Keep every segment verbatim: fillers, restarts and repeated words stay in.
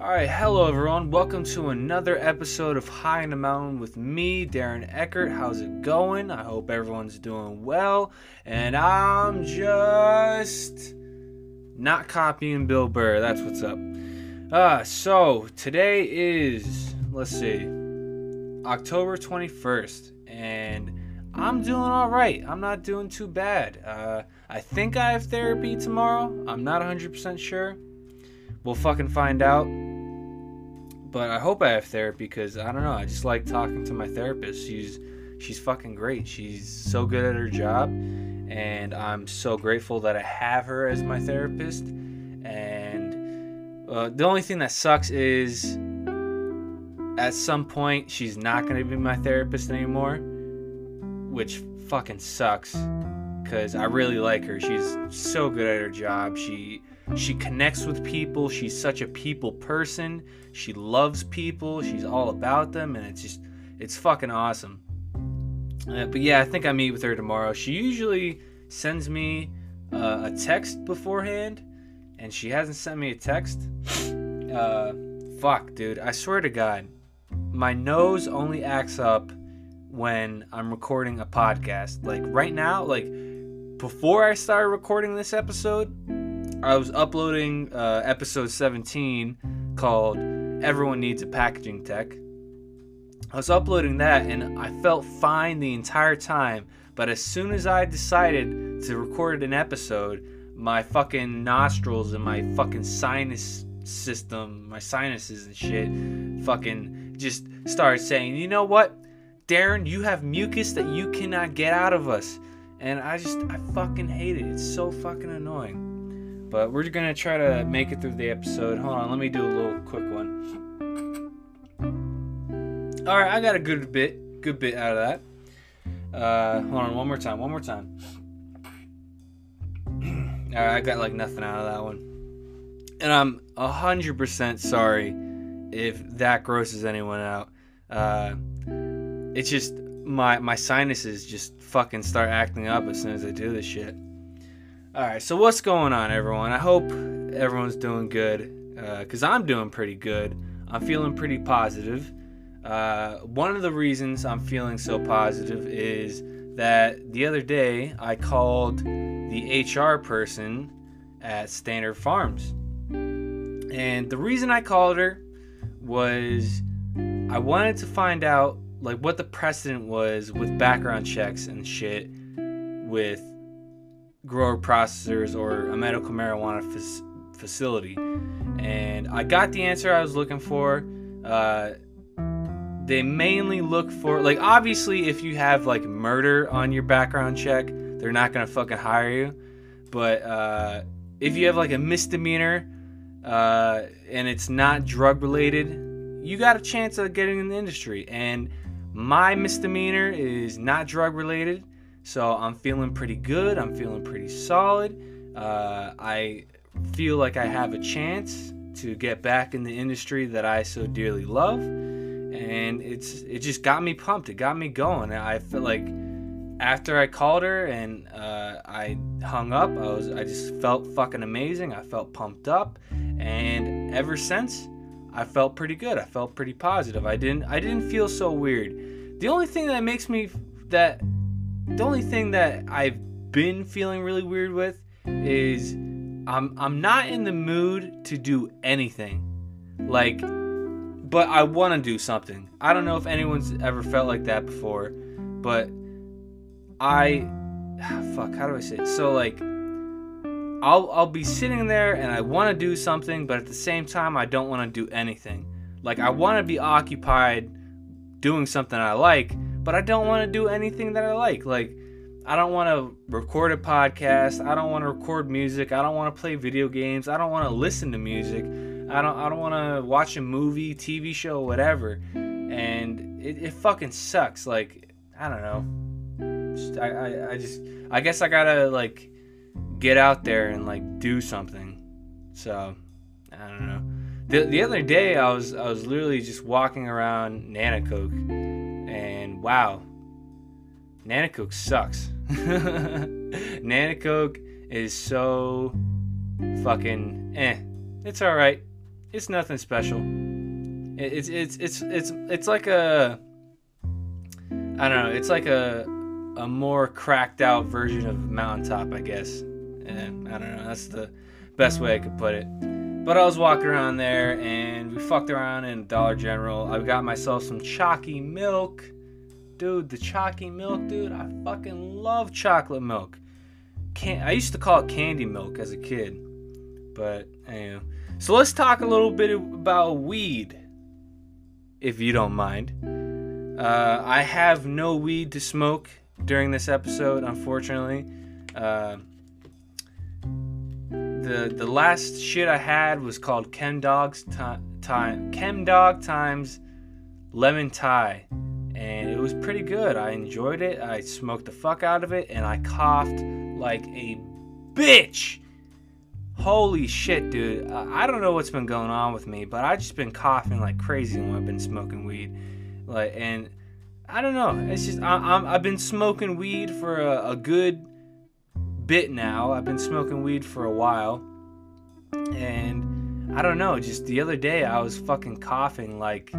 Alright, hello everyone. Welcome to another episode of High in the Mountain with me, Darren Eckert. How's it going? I hope everyone's doing well. And I'm just not copying Bill Burr. That's what's up. Uh, so, today is, let's see, October twenty-first. And I'm doing alright. I'm not doing too bad. Uh, I think I have therapy tomorrow. I'm not one hundred percent sure. We'll fucking find out. But I hope I have therapy because, I don't know, I just like talking to my therapist. She's she's fucking great. She's so good at her job. And I'm so grateful that I have her as my therapist. And uh, the only thing that sucks is at some point she's not going to be my therapist anymore. Which fucking sucks because I really like her. She's so good at her job. She... She connects with people. She's such a people person. She loves people. She's all about them. And it's just, it's fucking awesome. Uh, but yeah, I think I meet with her tomorrow. She usually sends me uh, a text beforehand. And she hasn't sent me a text. Uh, fuck, dude. I swear to God. My nose only acts up when I'm recording a podcast. Like right now, like before I started recording this episode, I was uploading uh, episode seventeen called Everyone Needs a Packaging Tech. I was uploading that and I felt fine the entire time, but as soon as I decided to record an episode, my fucking nostrils and my fucking sinus system, my sinuses and shit, fucking just started saying, you know what, Darren, you have mucus that you cannot get out of us. And I just, I fucking hate it. It's so fucking annoying. But we're going to try to make it through the episode. Hold on, let me do a little quick one. All right, I got a good bit, good bit out of that. Uh, hold on, one more time, one more time. All right, I got like nothing out of that one. And I'm one hundred percent sorry if that grosses anyone out. Uh, it's just my, my sinuses just fucking start acting up as soon as I do this shit. Alright, so what's going on, everyone? I hope everyone's doing good, because uh, I'm doing pretty good. I'm feeling pretty positive. Uh, one of the reasons I'm feeling so positive is that the other day I called the H R person at Standard Farms. And the reason I called her was I wanted to find out like what the precedent was with background checks and shit with grower processors or a medical marijuana f- facility. And I got the answer I was looking for. Uh, they mainly look for, like, obviously if you have like murder on your background check, they're not gonna fucking hire you. But uh, if you have like a misdemeanor uh, and it's not drug related, you got a chance of getting in the industry. And my misdemeanor is not drug related. So I'm feeling pretty good. I'm feeling pretty solid. Uh, I feel like I have a chance to get back in the industry that I so dearly love. And it's it just got me pumped. It got me going. I feel like after I called her and uh, I hung up, I was I just felt fucking amazing. I felt pumped up. And ever since, I felt pretty good. I felt pretty positive. I didn't I didn't feel so weird. The only thing that makes me that... The only thing that I've been feeling really weird with is I'm I'm not in the mood to do anything. Like, but I want to do something. I don't know if anyone's ever felt like that before, but I... Fuck, how do I say it? So, like, I'll, I'll be sitting there and I want to do something, but at the same time, I don't want to do anything. Like, I want to be occupied doing something I like, but I don't want to do anything that I like. Like, I don't want to record a podcast. I don't want to record music. I don't want to play video games. I don't want to listen to music. I don't I don't want to watch a movie, T V show, whatever. And it, it fucking sucks. Like, I don't know. Just, I, I, I just... I guess I gotta, like, get out there and, like, do something. So, I don't know. The, the other day, I was, I was literally just walking around Nanticoke. And wow, Nanticoke sucks. Nanticoke is so fucking eh. It's alright. it's nothing special. It's it's it's it's it's like a I don't know. It's like a a more cracked out version of Mountaintop, I guess. And I don't know. That's the best way I could put it. But I was walking around there, and we fucked around in Dollar General. I got myself some chalky milk. Dude, the chalky milk, dude. I fucking love chocolate milk. Can- I used to call it candy milk as a kid. But, anyway. So let's talk a little bit about weed, if you don't mind. Uh, I have no weed to smoke during this episode, unfortunately. Uh... The the last shit I had was called Chem Dog's time ti- Chem Dog times Lemon Thai, and it was pretty good. I enjoyed it. I smoked the fuck out of it, and I coughed like a bitch. Holy shit, dude! I, I don't know what's been going on with me, but I've just been coughing like crazy when I've been smoking weed. Like, and I don't know. It's just I, I'm I've been smoking weed for a, a good. bit now. I've been smoking weed for a while, and I don't know, just the other day I was fucking coughing like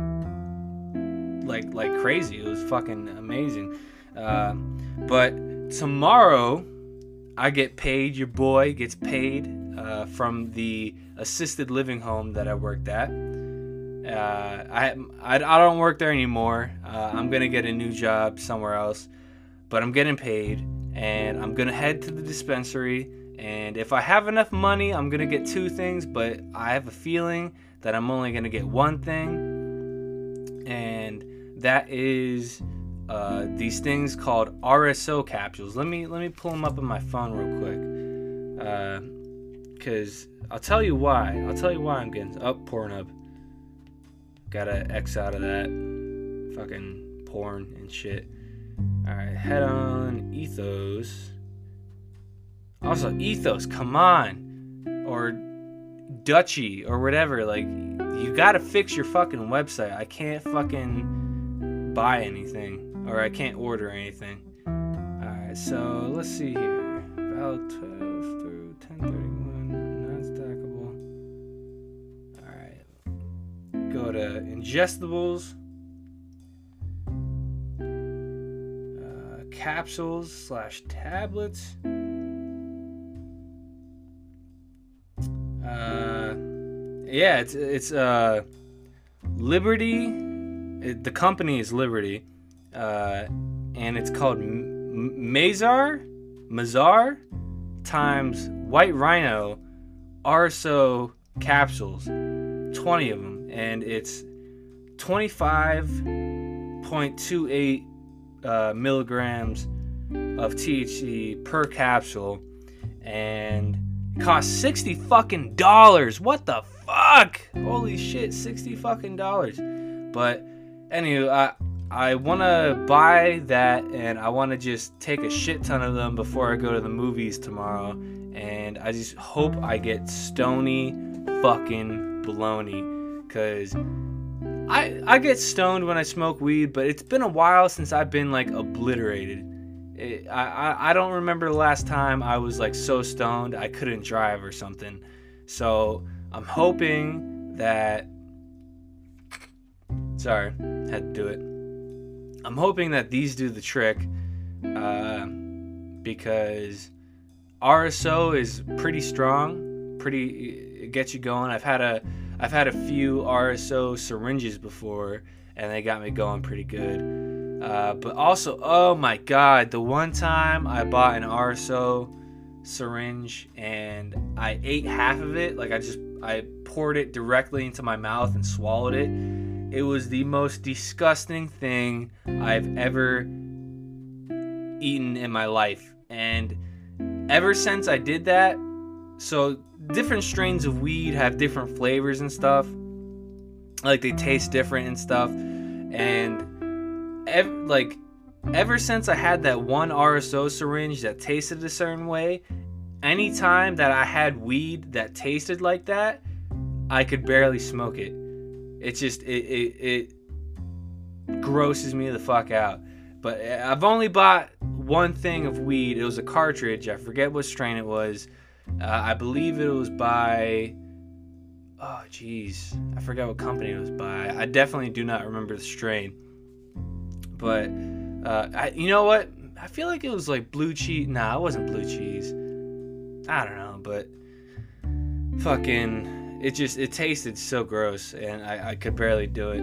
like like crazy. It was fucking amazing. Uh, but tomorrow I get paid. Your boy gets paid uh, from the assisted living home that I worked at. uh, I, I, I don't work there anymore. uh, I'm gonna get a new job somewhere else, but I'm getting paid. And I'm gonna head to the dispensary, and if I have enough money, I'm gonna get two things, but I have a feeling that I'm only gonna get one thing, and that is uh, these things called R S O capsules. Let me let me pull them up on my phone real quick, uh, cause I'll tell you why. I'll tell you why I'm getting up oh, porn up. Gotta X out of that fucking porn and shit. Alright, head on Ethos. Also, Ethos, come on! Or Dutchy, or whatever. Like, you gotta fix your fucking website. I can't fucking buy anything. Or I can't order anything. Alright, so let's see here. Valid twelve through ten thirty-one, non-stackable. Alright. Go to Ingestibles. Capsules slash tablets. Uh, yeah, it's it's uh, Liberty. It, the company is Liberty, uh, and it's called M- Mazar, Mazar times White Rhino R S O capsules, twenty of them, and it's twenty-five point two eight. Uh, milligrams of T H C per capsule, and it costs sixty fucking dollars. What the fuck? Holy shit, sixty fucking dollars. But anywho, I I want to buy that, and I want to just take a shit ton of them before I go to the movies tomorrow. And I just hope I get stony fucking baloney, cause. I, I get stoned when I smoke weed, but it's been a while since I've been, like, obliterated. It, I, I, I don't remember the last time I was, like, so stoned I couldn't drive or something. So, I'm hoping that... Sorry, had to do it. I'm hoping that these do the trick, uh, because R S O is pretty strong, pretty... It gets you going. I've had a... I've had a few R S O syringes before, and they got me going pretty good. Uh, but also, oh my god, the one time I bought an R S O syringe, and I ate half of it. Like, I just, I poured it directly into my mouth and swallowed it. It was the most disgusting thing I've ever eaten in my life. And ever since I did that, so... different strains of weed have different flavors and stuff, like they taste different and stuff, and ev- like ever since I had that one R S O syringe that tasted a certain way, anytime that I had weed that tasted like that, I could barely smoke it. It's just it it, it grosses me the fuck out. But I've only bought one thing of weed. It was a cartridge. I forget what strain it was. Uh, I believe it was by oh jeez, I forgot what company it was by. I definitely do not remember the strain, but uh, I, you know what? I feel like it was like blue cheese. Nah, it wasn't blue cheese. I don't know, but fucking, it just, it tasted so gross, and I, I could barely do it.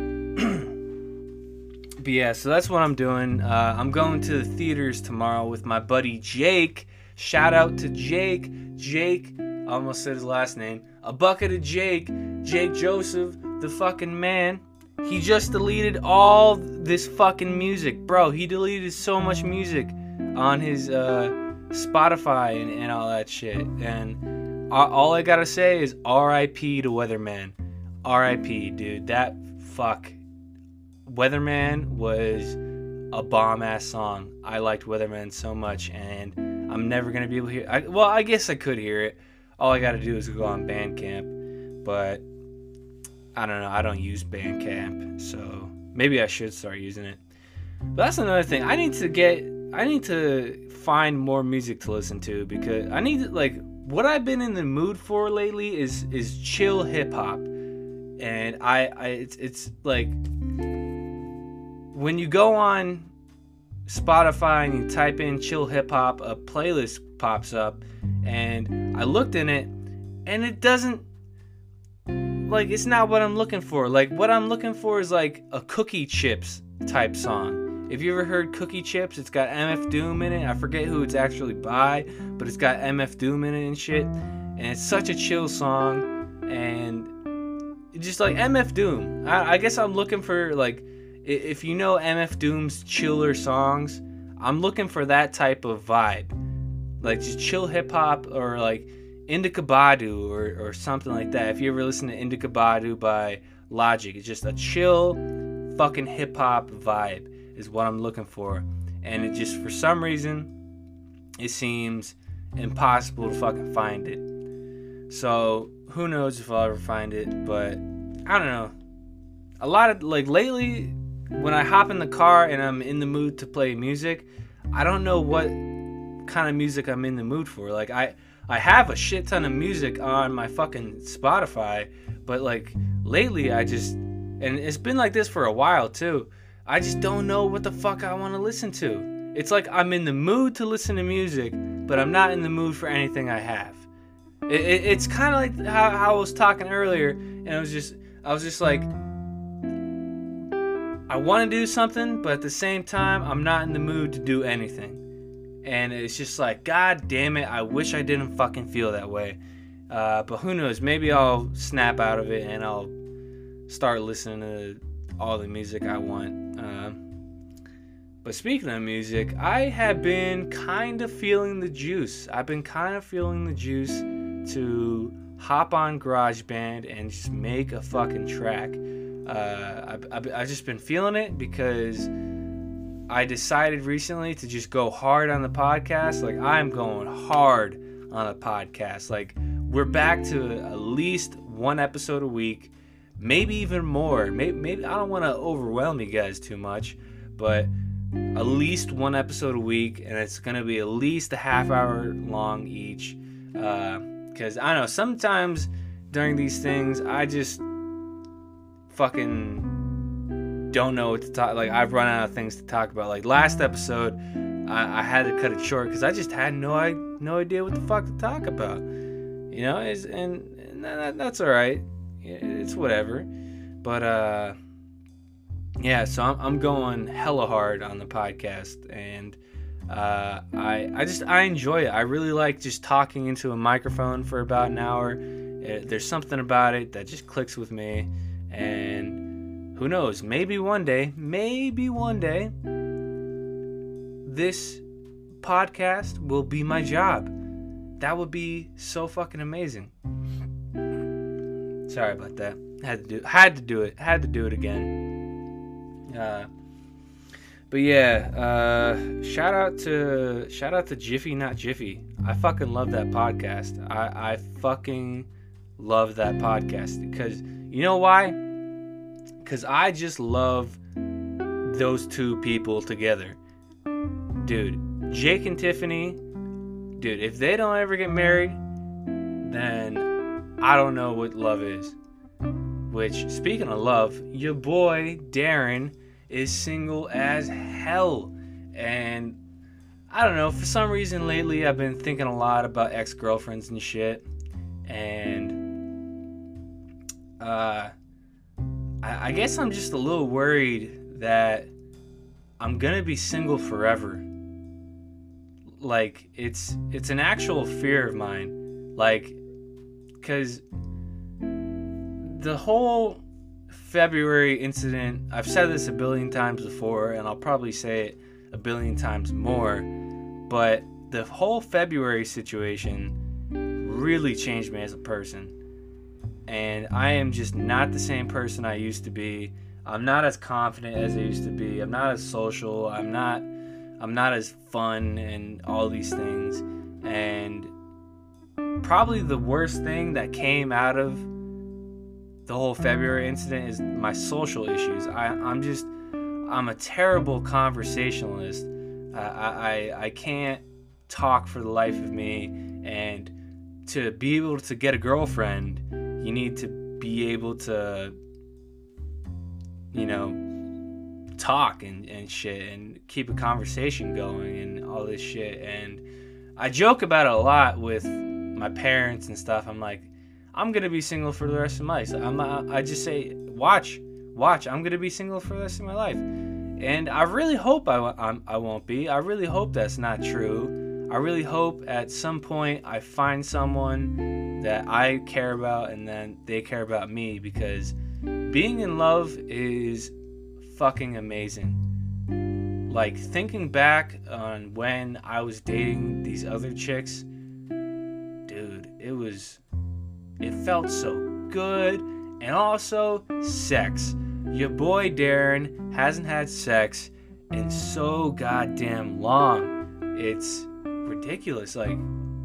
But yeah, so that's what I'm doing. Uh, I'm going to the theaters tomorrow with my buddy Jake. Shout out to Jake. Jake, I almost said his last name. A bucket of Jake. Jake Joseph, the fucking man. He just deleted all this fucking music, bro. He deleted so much music on his uh, Spotify and, and all that shit. And uh, all I gotta say is R I P to Weatherman. R I P, dude. That fuck. Weatherman was a bomb-ass song. I liked Weatherman so much, and I'm never gonna be able to hear it. Well, I guess I could hear it. All I gotta do is go on Bandcamp, but I don't know, I don't use Bandcamp, so maybe I should start using it. But that's another thing. I need to get, I need to find more music to listen to, because I need to, like, what I've been in the mood for lately is is chill hip hop, and I, I it's it's like when you go on Spotify and you type in chill hip hop, a playlist pops up, and I looked in it, and it doesn't. Like, it's not what I'm looking for. Like, what I'm looking for is, like, a Cookie Chips type song. If you ever heard Cookie Chips, it's got M F Doom in it. I forget who it's actually by, but it's got M F Doom in it and shit. And it's such a chill song. And just, like, M F Doom. I, I guess I'm looking for, like, if you know M F Doom's chiller songs, I'm looking for that type of vibe. Like, just chill hip-hop, or, like, Indica Badu or, or something like that. If you ever listen to Indica Badu by Logic, it's just a chill fucking hip-hop vibe is what I'm looking for. And it just, for some reason, it seems impossible to fucking find it. So who knows if I'll ever find it, but I don't know. A lot of, like, lately when I hop in the car and I'm in the mood to play music, I don't know what kind of music I'm in the mood for. Like, I I have a shit ton of music on my fucking Spotify, but, like, lately I just, and it's been like this for a while too, I just don't know what the fuck I want to listen to. It's like I'm in the mood to listen to music, but I'm not in the mood for anything I have. It, it, it's kind of like how, how I was talking earlier, and I was just, I was just like, I want to do something, but at the same time, I'm not in the mood to do anything. And it's just like, God damn it, I wish I didn't fucking feel that way. Uh, but who knows? Maybe I'll snap out of it and I'll start listening to all the music I want. Uh, but speaking of music, I have been kind of feeling the juice. I've been kind of feeling the juice to hop on GarageBand and just make a fucking track. Uh, I, I, I've just been feeling it because I decided recently to just go hard on the podcast. Like, I'm going hard on the podcast. Like, we're back to at least one episode a week, maybe even more. Maybe, maybe I don't want to overwhelm you guys too much, but at least one episode a week, and it's going to be at least a half hour long each. Because uh, I know sometimes during these things, I just fucking don't know what to talk. Like, I've run out of things to talk about. Like, last episode, I, I had to cut it short because I just had no, I, no idea what the fuck to talk about. You know, it's, and, and that, that's all right. It's whatever. But uh, yeah. So I'm, I'm going hella hard on the podcast, and uh, I, I just, I enjoy it. I really like just talking into a microphone for about an hour. It, there's something about it that just clicks with me, and who knows, maybe one day, maybe one day, this podcast will be my job. That would be so fucking amazing. Sorry about that. Had to do, had to do it, had to do it again. Uh, but yeah, uh, shout out to, shout out to Jiffy, not Jiffy. I fucking love that podcast. I, I fucking love that podcast because you know why? Because I just love those two people together. Dude, Jake and Tiffany, dude, if they don't ever get married, then I don't know what love is. Which, speaking of love, your boy Darren is single as hell. And I don't know, for some reason lately I've been thinking a lot about ex-girlfriends and shit. And uh, I, I guess I'm just a little worried that I'm gonna be single forever. Like, it's it's an actual fear of mine. Like, because the whole February incident, I've said this a billion times before, and I'll probably say it a billion times more, but the whole February situation really changed me as a person. And I am just not the same person I used to be. I'm not as confident as I used to be. I'm not as social. I'm not... I'm not as fun and all these things. And probably the worst thing that came out of the whole February incident is my social issues. I, I'm just, I'm a terrible conversationalist. I, I, I can't talk for the life of me. And to be able to get a girlfriend, you need to be able to, you know, talk and, and shit and keep a conversation going and all this shit. And I joke about it a lot with my parents and stuff. I'm like, I'm gonna be single for the rest of my life. I'm not, I just say, watch, watch. I'm gonna be single for the rest of my life, and I really hope I I'm, I won't be. I really hope that's not true. I really hope at some point I find someone that I care about and then they care about me, because being in love is fucking amazing. Like, thinking back on when I was dating these other chicks, dude, it was, it felt so good. And also sex. Your boy Darren hasn't had sex in so goddamn long. It's ridiculous. Like,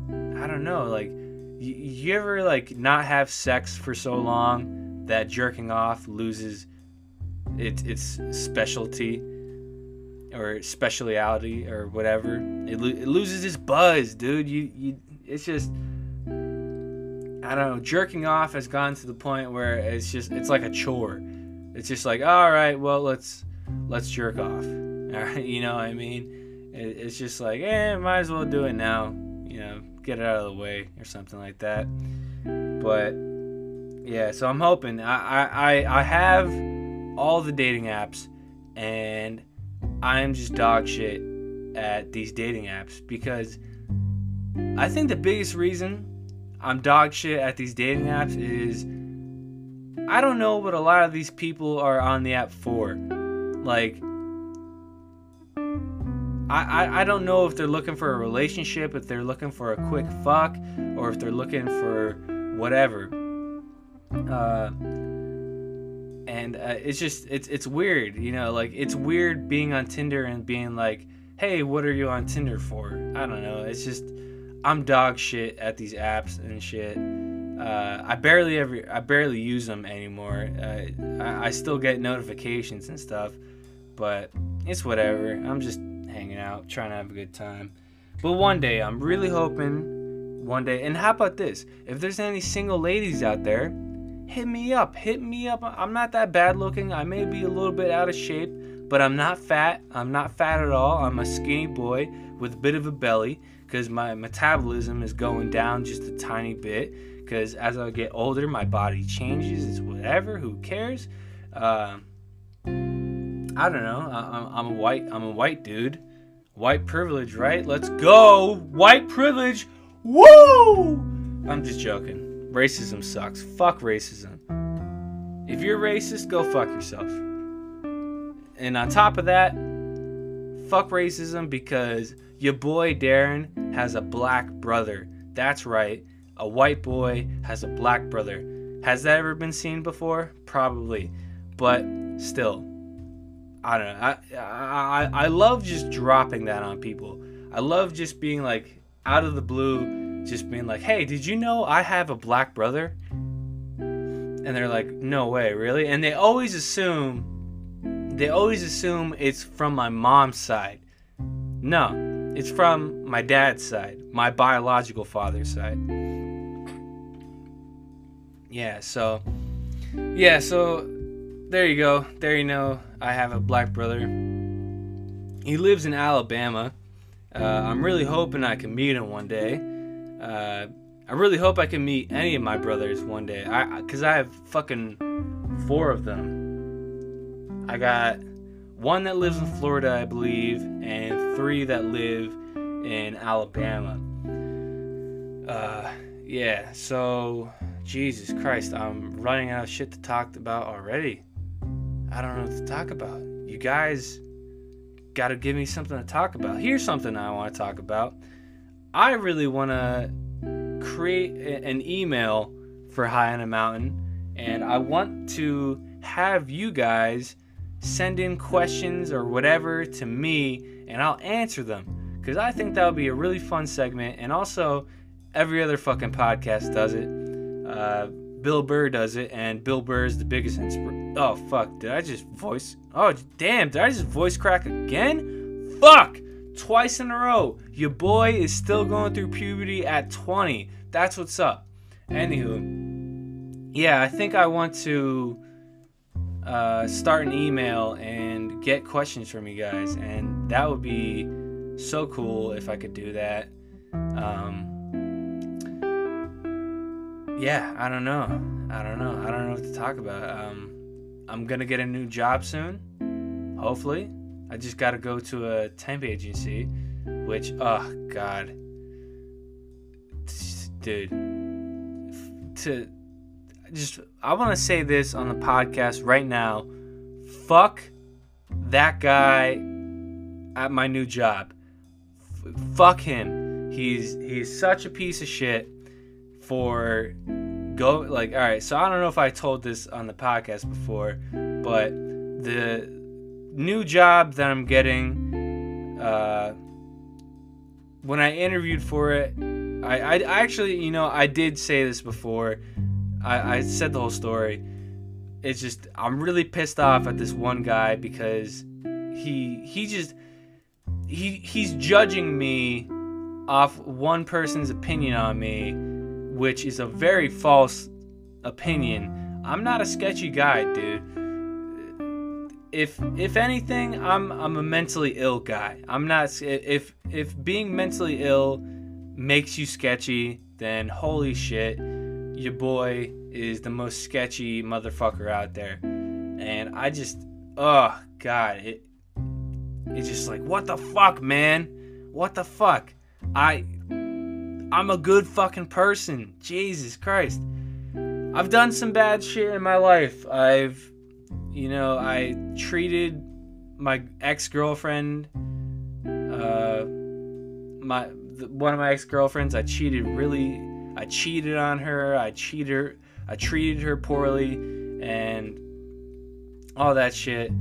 I don't know, like, you, you ever like not have sex for so long that jerking off loses It, it's specialty or speciality or whatever. It, lo- it loses its buzz, dude. You, you, it's just, I don't know. Jerking off has gone to the point where it's just, it's like a chore. It's just like, all right, well, let's, let's jerk off. All right, you know what I mean? It, it's just like, eh, might as well do it now. You know, get it out of the way or something like that. But yeah, so I'm hoping. I, I, I, I have all the dating apps, and I'm just dog shit at these dating apps, because I think the biggest reason I'm dog shit at these dating apps is I don't know what a lot of these people are on the app for. Like, I, I, I don't know if they're looking for a relationship, if they're looking for a quick fuck, or if they're looking for whatever. Uh... And uh, it's just, it's it's weird, you know, like, it's weird being on Tinder and being like, hey, what are you on Tinder for? I don't know, it's just, I'm dog shit at these apps and shit. Uh, I barely ever, I barely use them anymore. Uh, I, I still get notifications and stuff, but it's whatever. I'm just hanging out, trying to have a good time. But one day, I'm really hoping, one day, and how about this? If there's any single ladies out there, hit me up, hit me up. I'm not that bad looking. I may be a little bit out of shape, but I'm not fat. I'm not fat at all. I'm a skinny boy with a bit of a belly, because my metabolism is going down just a tiny bit, because as I get older, my body changes. It's whatever. Who cares? Uh, I don't know. I, I'm a white, I'm a white dude. White privilege, right? Let's go. White privilege. Woo! I'm just joking. Racism sucks. Fuck racism. If you're racist, go fuck yourself. And on top of that, fuck racism, because your boy Darren has a black brother. That's right. A white boy has a black brother. Has that ever been seen before? Probably. But still, I don't know. I, I, I love just dropping that on people. I love just being like, out of the blue, just being like, hey, did you know I have a black brother? And they're like, no way, really? And they always assume, they always assume it's from my mom's side. No, it's from my dad's side, my biological father's side. Yeah, so yeah, so there you go. There you know I have a black brother. He lives in Alabama. Uh, I'm really hoping I can meet him one day. Uh, I really hope I can meet any of my brothers one day. I, Because I have fucking four of them. I got one that lives in Florida, I believe, and three that live in Alabama. Uh, yeah, so, Jesus Christ, I'm running out of shit to talk about already. I don't know what to talk about. You guys gotta give me something to talk about. Here's something I want to talk about. I really want to create a- an email for High on a Mountain, and I want to have you guys send in questions or whatever to me, and I'll answer them, because I think that would be a really fun segment. And also, every other fucking podcast does it. Uh, Bill Burr does it, and Bill Burr is the biggest inspiration. Oh, fuck, did I just voice... Oh, damn, did I just voice crack again? Fuck! Twice in a row. Your boy is still going through puberty at twenty. That's what's up. Anywho, yeah, I think I want to uh, start an email and get questions from you guys, and that would be so cool if I could do that. Um... Yeah, I don't know. I don't know. I don't know what to talk about. Um, I'm going to get a new job soon. Hopefully. I just got to go to a temp agency, which, oh, God. Dude. To just, I want to say this on the podcast right now. Fuck that guy at my new job. F- fuck him. He's he's such a piece of shit. For go like all right, so I don't know if I told this on the podcast before, but the new job that I'm getting, uh, when I interviewed for it, I, I actually, you know, I did say this before. I, I said the whole story. It's just I'm really pissed off at this one guy because he he just he he's judging me off one person's opinion on me, which is a very false opinion. I'm not a sketchy guy, dude. If if anything, I'm I'm a mentally ill guy. I'm not if if being mentally ill makes you sketchy, then holy shit, your boy is the most sketchy motherfucker out there. And I just oh god, it it's just like what the fuck, man? What the fuck? I I'm a good fucking person. Jesus Christ. I've done some bad shit in my life. I've, you know, I treated my ex-girlfriend, uh, my, the, one of my ex-girlfriends, I cheated really, I cheated on her, I cheated her, I treated her poorly, and all that shit,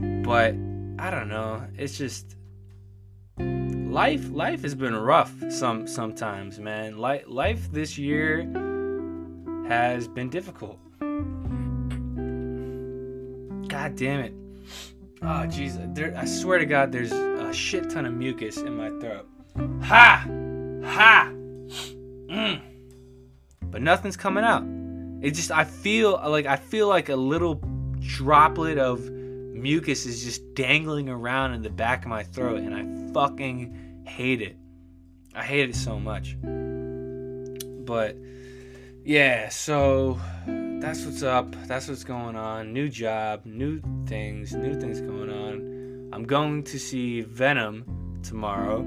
but I don't know, it's just... Life, life has been rough some sometimes, man. Life, life this year has been difficult. God damn it! Oh, geez, there, I swear to God, there's a shit ton of mucus in my throat. Ha, ha. Mm. But nothing's coming out. It just, I feel like I feel like a little droplet of mucus is just dangling around in the back of my throat, and I fucking hate it. I hate it so much. But yeah, so that's what's up. That's what's going on. New job, new things, new things going on. I'm going to see Venom tomorrow.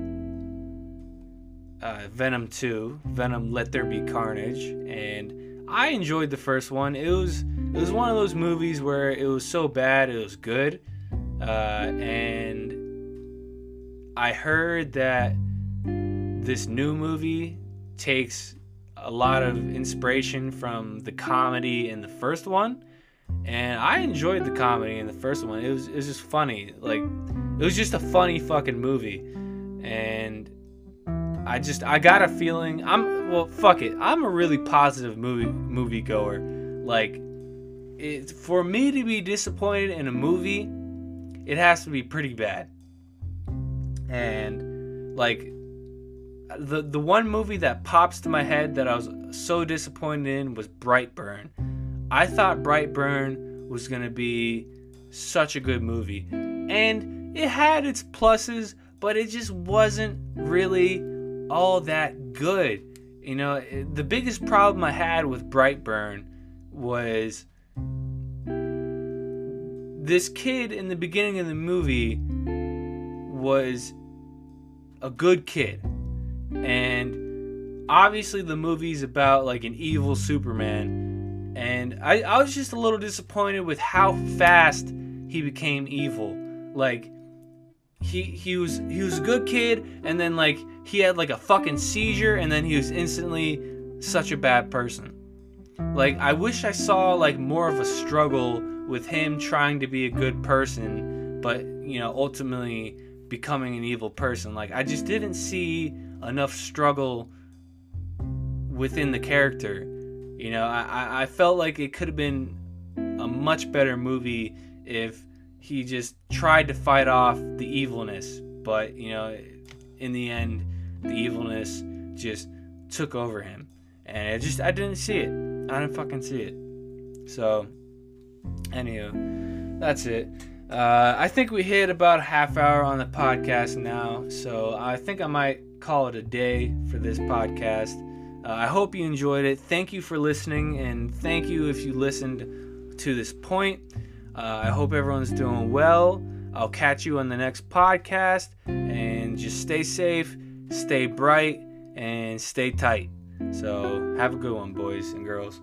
Uh, Venom two, Venom Let There Be Carnage, and I enjoyed the first one. It was it was one of those movies where it was so bad it was good, uh, and I heard that this new movie takes a lot of inspiration from the comedy in the first one, and I enjoyed the comedy in the first one. It was it was just funny, like it was just a funny fucking movie, and. I just, I got a feeling, I'm, well, fuck it, I'm a really positive movie, movie goer, like, it, for me to be disappointed in a movie, it has to be pretty bad, and, like, the, the one movie that pops to my head that I was so disappointed in was Brightburn. I thought Brightburn was going to be such a good movie. And it had its pluses, but it just wasn't really all that good. You know, the biggest problem I had with Brightburn was this kid in the beginning of the movie was a good kid. And obviously the movie's about like an evil Superman. And I, I was just a little disappointed with how fast he became evil. Like he he was he was a good kid, and then like he had like a fucking seizure, and then he was instantly such a bad person. Like I wish I saw like more of a struggle with him trying to be a good person, but you know, ultimately becoming an evil person. Like I just didn't see enough struggle within the character. You know, I, I felt like it could have been a much better movie if he just tried to fight off the evilness, but you know, in the end, the evilness just took over him, and I just I didn't see it. I didn't fucking see it. So, anywho, that's it. Uh, I think we hit about a half hour on the podcast now, so I think I might call it a day for this podcast. Uh, I hope you enjoyed it. Thank you for listening, and thank you if you listened to this point. Uh, I hope everyone's doing well. I'll catch you on the next podcast. And just stay safe, stay bright, and stay tight. So have a good one, boys and girls.